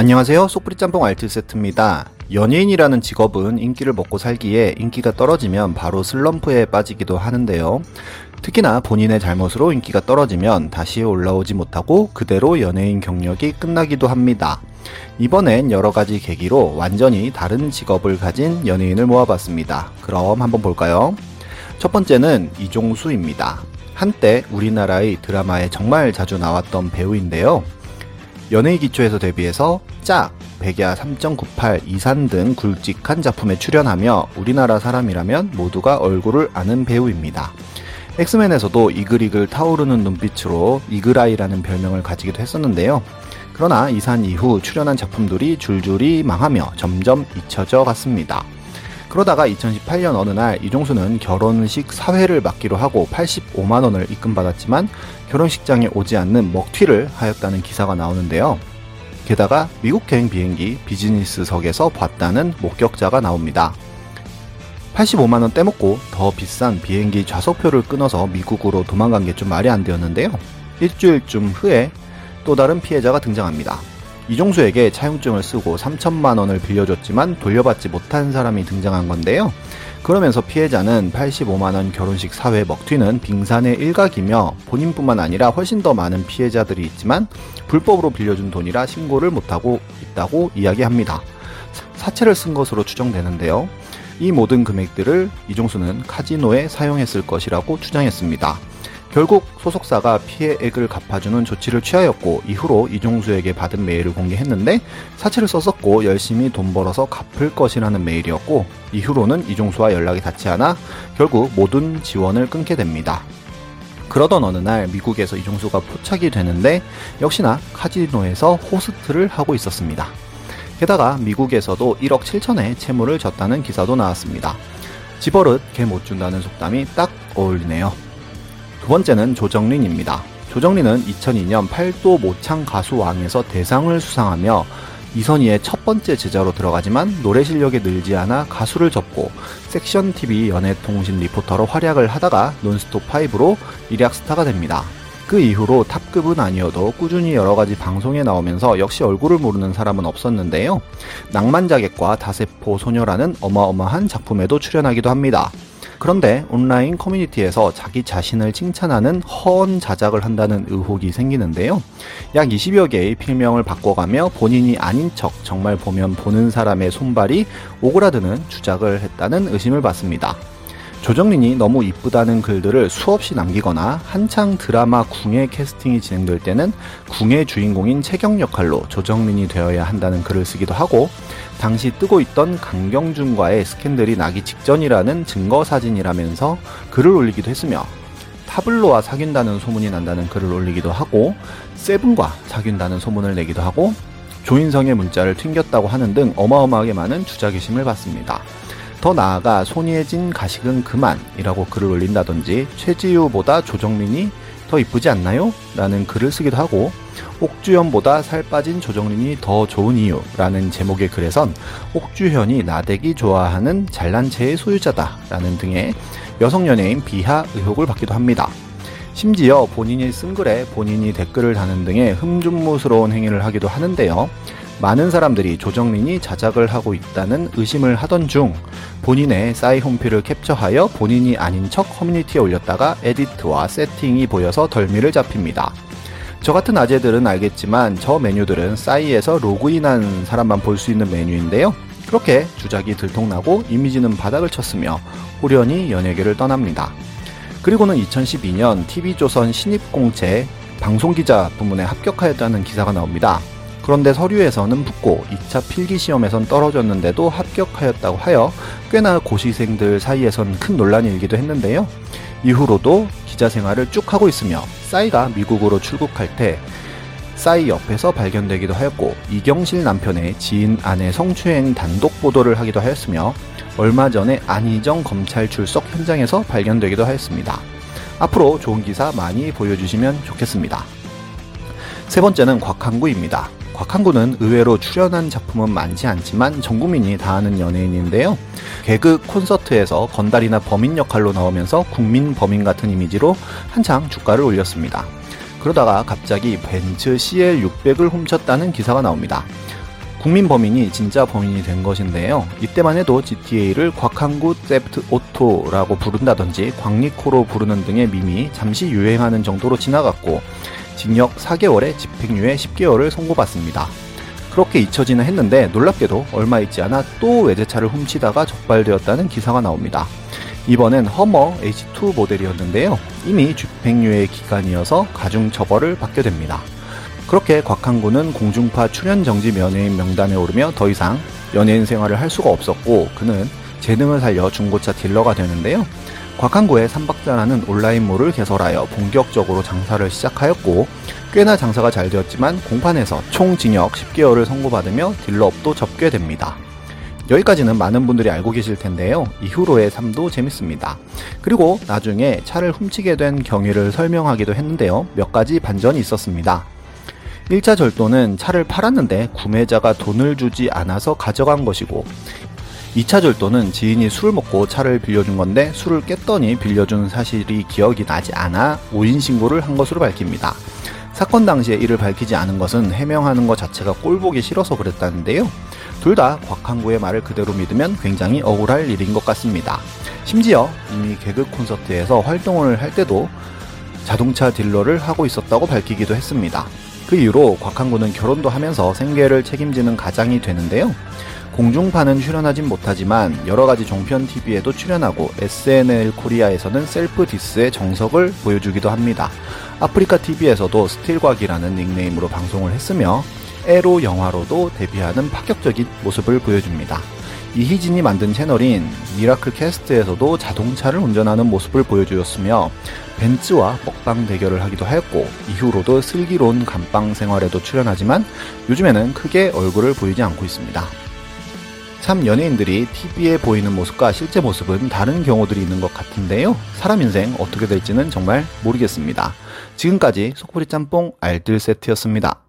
안녕하세요. 쏙뿌리 짬뽕 알뜰세트입니다. 연예인이라는 직업은 인기를 먹고 살기에 인기가 떨어지면 바로 슬럼프에 빠지기도 하는데요. 특히나 본인의 잘못으로 인기가 떨어지면 다시 올라오지 못하고 그대로 연예인 경력이 끝나기도 합니다. 이번엔 여러가지 계기로 완전히 다른 직업을 가진 연예인을 모아봤습니다. 그럼 한번 볼까요? 첫 번째는 이종수입니다. 한때 우리나라의 드라마에 정말 자주 나왔던 배우인데요. 연예의 기초에서 데뷔해서 짝, 백야 3.98, 이산 등 굵직한 작품에 출연하며 우리나라 사람이라면 모두가 얼굴을 아는 배우입니다. 엑스맨에서도 이글이글 타오르는 눈빛으로 이글아이라는 별명을 가지기도 했었는데요. 그러나 이산 이후 출연한 작품들이 줄줄이 망하며 점점 잊혀져 갔습니다. 그러다가 2018년 어느 날 이종수는 결혼식 사회를 맡기로 하고 85만원을 입금받았지만 결혼식장에 오지 않는 먹튀를 하였다는 기사가 나오는데요. 게다가 미국행 비행기 비즈니스석에서 봤다는 목격자가 나옵니다. 85만원 떼먹고 더 비싼 비행기 좌석표를 끊어서 미국으로 도망간 게 좀 말이 안 되었는데요. 일주일쯤 후에 또 다른 피해자가 등장합니다. 이종수에게 차용증을 쓰고 3천만원을 빌려줬지만 돌려받지 못한 사람이 등장한 건데요. 그러면서 피해자는 85만원 결혼식 사회 먹튀는 빙산의 일각이며 본인뿐만 아니라 훨씬 더 많은 피해자들이 있지만 불법으로 빌려준 돈이라 신고를 못하고 있다고 이야기합니다. 사채를 쓴 것으로 추정되는데요. 이 모든 금액들을 이종수는 카지노에 사용했을 것이라고 주장했습니다. 결국 소속사가 피해액을 갚아주는 조치를 취하였고 이후로 이종수에게 받은 메일을 공개했는데 사치를 썼었고 열심히 돈 벌어서 갚을 것이라는 메일이었고 이후로는 이종수와 연락이 닿지 않아 결국 모든 지원을 끊게 됩니다. 그러던 어느 날 미국에서 이종수가 포착이 되는데 역시나 카지노에서 호스트를 하고 있었습니다. 게다가 미국에서도 1억 7천에 채무를 졌다는 기사도 나왔습니다. 지버릇 개 못 준다는 속담이 딱 어울리네요. 두 번째는 조정린입니다. 조정린은 2002년 8도 모창 가수왕에서 대상을 수상하며 이선희의 첫 번째 제자로 들어가지만 노래 실력이 늘지 않아 가수를 접고 섹션TV 연예통신 리포터로 활약을 하다가 논스톱5로 일약 스타가 됩니다. 그 이후로 탑급은 아니어도 꾸준히 여러가지 방송에 나오면서 역시 얼굴을 모르는 사람은 없었는데요. 낭만자객과 다세포 소녀라는 어마어마한 작품에도 출연하기도 합니다. 그런데 온라인 커뮤니티에서 자기 자신을 칭찬하는 허언 자작을 한다는 의혹이 생기는데요. 약 20여 개의 필명을 바꿔가며 본인이 아닌 척 정말 보면 보는 사람의 손발이 오그라드는 주작을 했다는 의심을 받습니다. 조정린이 너무 이쁘다는 글들을 수없이 남기거나 한창 드라마 궁예 캐스팅이 진행될 때는 궁예 주인공인 채경 역할로 조정린이 되어야 한다는 글을 쓰기도 하고 당시 뜨고 있던 강경준과의 스캔들이 나기 직전이라는 증거사진이라면서 글을 올리기도 했으며 타블로와 사귄다는 소문이 난다는 글을 올리기도 하고 세븐과 사귄다는 소문을 내기도 하고 조인성의 문자를 튕겼다고 하는 등 어마어마하게 많은 주작의심을 받습니다. 더 나아가 손예진 가식은 그만이라고 글을 올린다든지 최지우보다 조정린이 더 이쁘지 않나요? 라는 글을 쓰기도 하고 옥주현보다 살 빠진 조정린이 더 좋은 이유 라는 제목의 글에선 옥주현이 나대기 좋아하는 잘난체의 소유자다 라는 등의 여성 연예인 비하 의혹을 받기도 합니다. 심지어 본인이 쓴 글에 본인이 댓글을 다는 등의 흠준무스러운 행위를 하기도 하는데요. 많은 사람들이 조정린이 자작을 하고 있다는 의심을 하던 중 본인의 싸이 홈피를 캡처하여 본인이 아닌 척 커뮤니티에 올렸다가 에디트와 세팅이 보여서 덜미를 잡힙니다. 저 같은 아재들은 알겠지만 저 메뉴들은 싸이에서 로그인한 사람만 볼 수 있는 메뉴인데요. 그렇게 주작이 들통나고 이미지는 바닥을 쳤으며 호련히 연예계를 떠납니다. 그리고는 2012년 TV조선 신입공채 방송기자 부문에 합격하였다는 기사가 나옵니다. 그런데 서류에서는 붙고 2차 필기시험에선 떨어졌는데도 합격하였다고 하여 꽤나 고시생들 사이에선 큰 논란이 일기도 했는데요. 이후로도 기자 생활을 쭉 하고 있으며 싸이가 미국으로 출국할 때 싸이 옆에서 발견되기도 하였고 이경실 남편의 지인 아내 성추행 단독 보도를 하기도 하였으며 얼마 전에 안희정 검찰 출석 현장에서 발견되기도 하였습니다. 앞으로 좋은 기사 많이 보여주시면 좋겠습니다. 세 번째는 곽한구입니다. 곽한구는 의외로 출연한 작품은 많지 않지만 전국민이 다 아는 연예인인데요. 개그 콘서트에서 건달이나 범인 역할로 나오면서 국민 범인 같은 이미지로 한창 주가를 올렸습니다. 그러다가 갑자기 벤츠 CL600을 훔쳤다는 기사가 나옵니다. 국민 범인이 진짜 범인이 된 것인데요. 이때만 해도 GTA를 곽한구 세프트 오토라고 부른다든지 광리코로 부르는 등의 밈이 잠시 유행하는 정도로 지나갔고 징역 4개월에 집행유예 10개월을 선고받습니다. 그렇게 잊혀지는 했는데 놀랍게도 얼마 있지 않아 또 외제차를 훔치다가 적발되었다는 기사가 나옵니다. 이번엔 허머 H2 모델이었는데요. 이미 집행유예 기간이어서 가중처벌을 받게 됩니다. 그렇게 곽한구는 공중파 출연정지 연예인 명단에 오르며 더 이상 연예인 생활을 할 수가 없었고 그는 재능을 살려 중고차 딜러가 되는데요. 곽한구의 삼박자라는 온라인몰을 개설하여 본격적으로 장사를 시작하였고 꽤나 장사가 잘 되었지만 공판에서 총 징역 10개월을 선고받으며 딜러업도 접게 됩니다. 여기까지는 많은 분들이 알고 계실 텐데요. 이후로의 삶도 재밌습니다. 그리고 나중에 차를 훔치게 된 경위를 설명하기도 했는데요. 몇 가지 반전이 있었습니다. 1차 절도는 차를 팔았는데 구매자가 돈을 주지 않아서 가져간 것이고 2차 절도는 지인이 술을 먹고 차를 빌려준 건데 술을 깼더니 빌려준 사실이 기억이 나지 않아 오인신고를 한 것으로 밝힙니다. 사건 당시에 이를 밝히지 않은 것은 해명하는 것 자체가 꼴보기 싫어서 그랬다는데요. 둘 다 곽한구의 말을 그대로 믿으면 굉장히 억울할 일인 것 같습니다. 심지어 이미 개그 콘서트에서 활동을 할 때도 자동차 딜러를 하고 있었다고 밝히기도 했습니다. 그 이후로 곽한구는 결혼도 하면서 생계를 책임지는 가장이 되는데요. 공중파는 출연하진 못하지만 여러가지 종편TV에도 출연하고 SNL 코리아에서는 셀프 디스의 정석을 보여주기도 합니다. 아프리카 TV에서도 스틸곽이라는 닉네임으로 방송을 했으며 에로 영화로도 데뷔하는 파격적인 모습을 보여줍니다. 이희진이 만든 채널인 미라클 캐스트에서도 자동차를 운전하는 모습을 보여주었으며 벤츠와 먹방 대결을 하기도 하였고 이후로도 슬기로운 감방 생활에도 출연하지만 요즘에는 크게 얼굴을 보이지 않고 있습니다. 참 연예인들이 TV에 보이는 모습과 실제 모습은 다른 경우들이 있는 것 같은데요. 사람 인생 어떻게 될지는 정말 모르겠습니다. 지금까지 속풀이 짬뽕 알뜰 세트였습니다.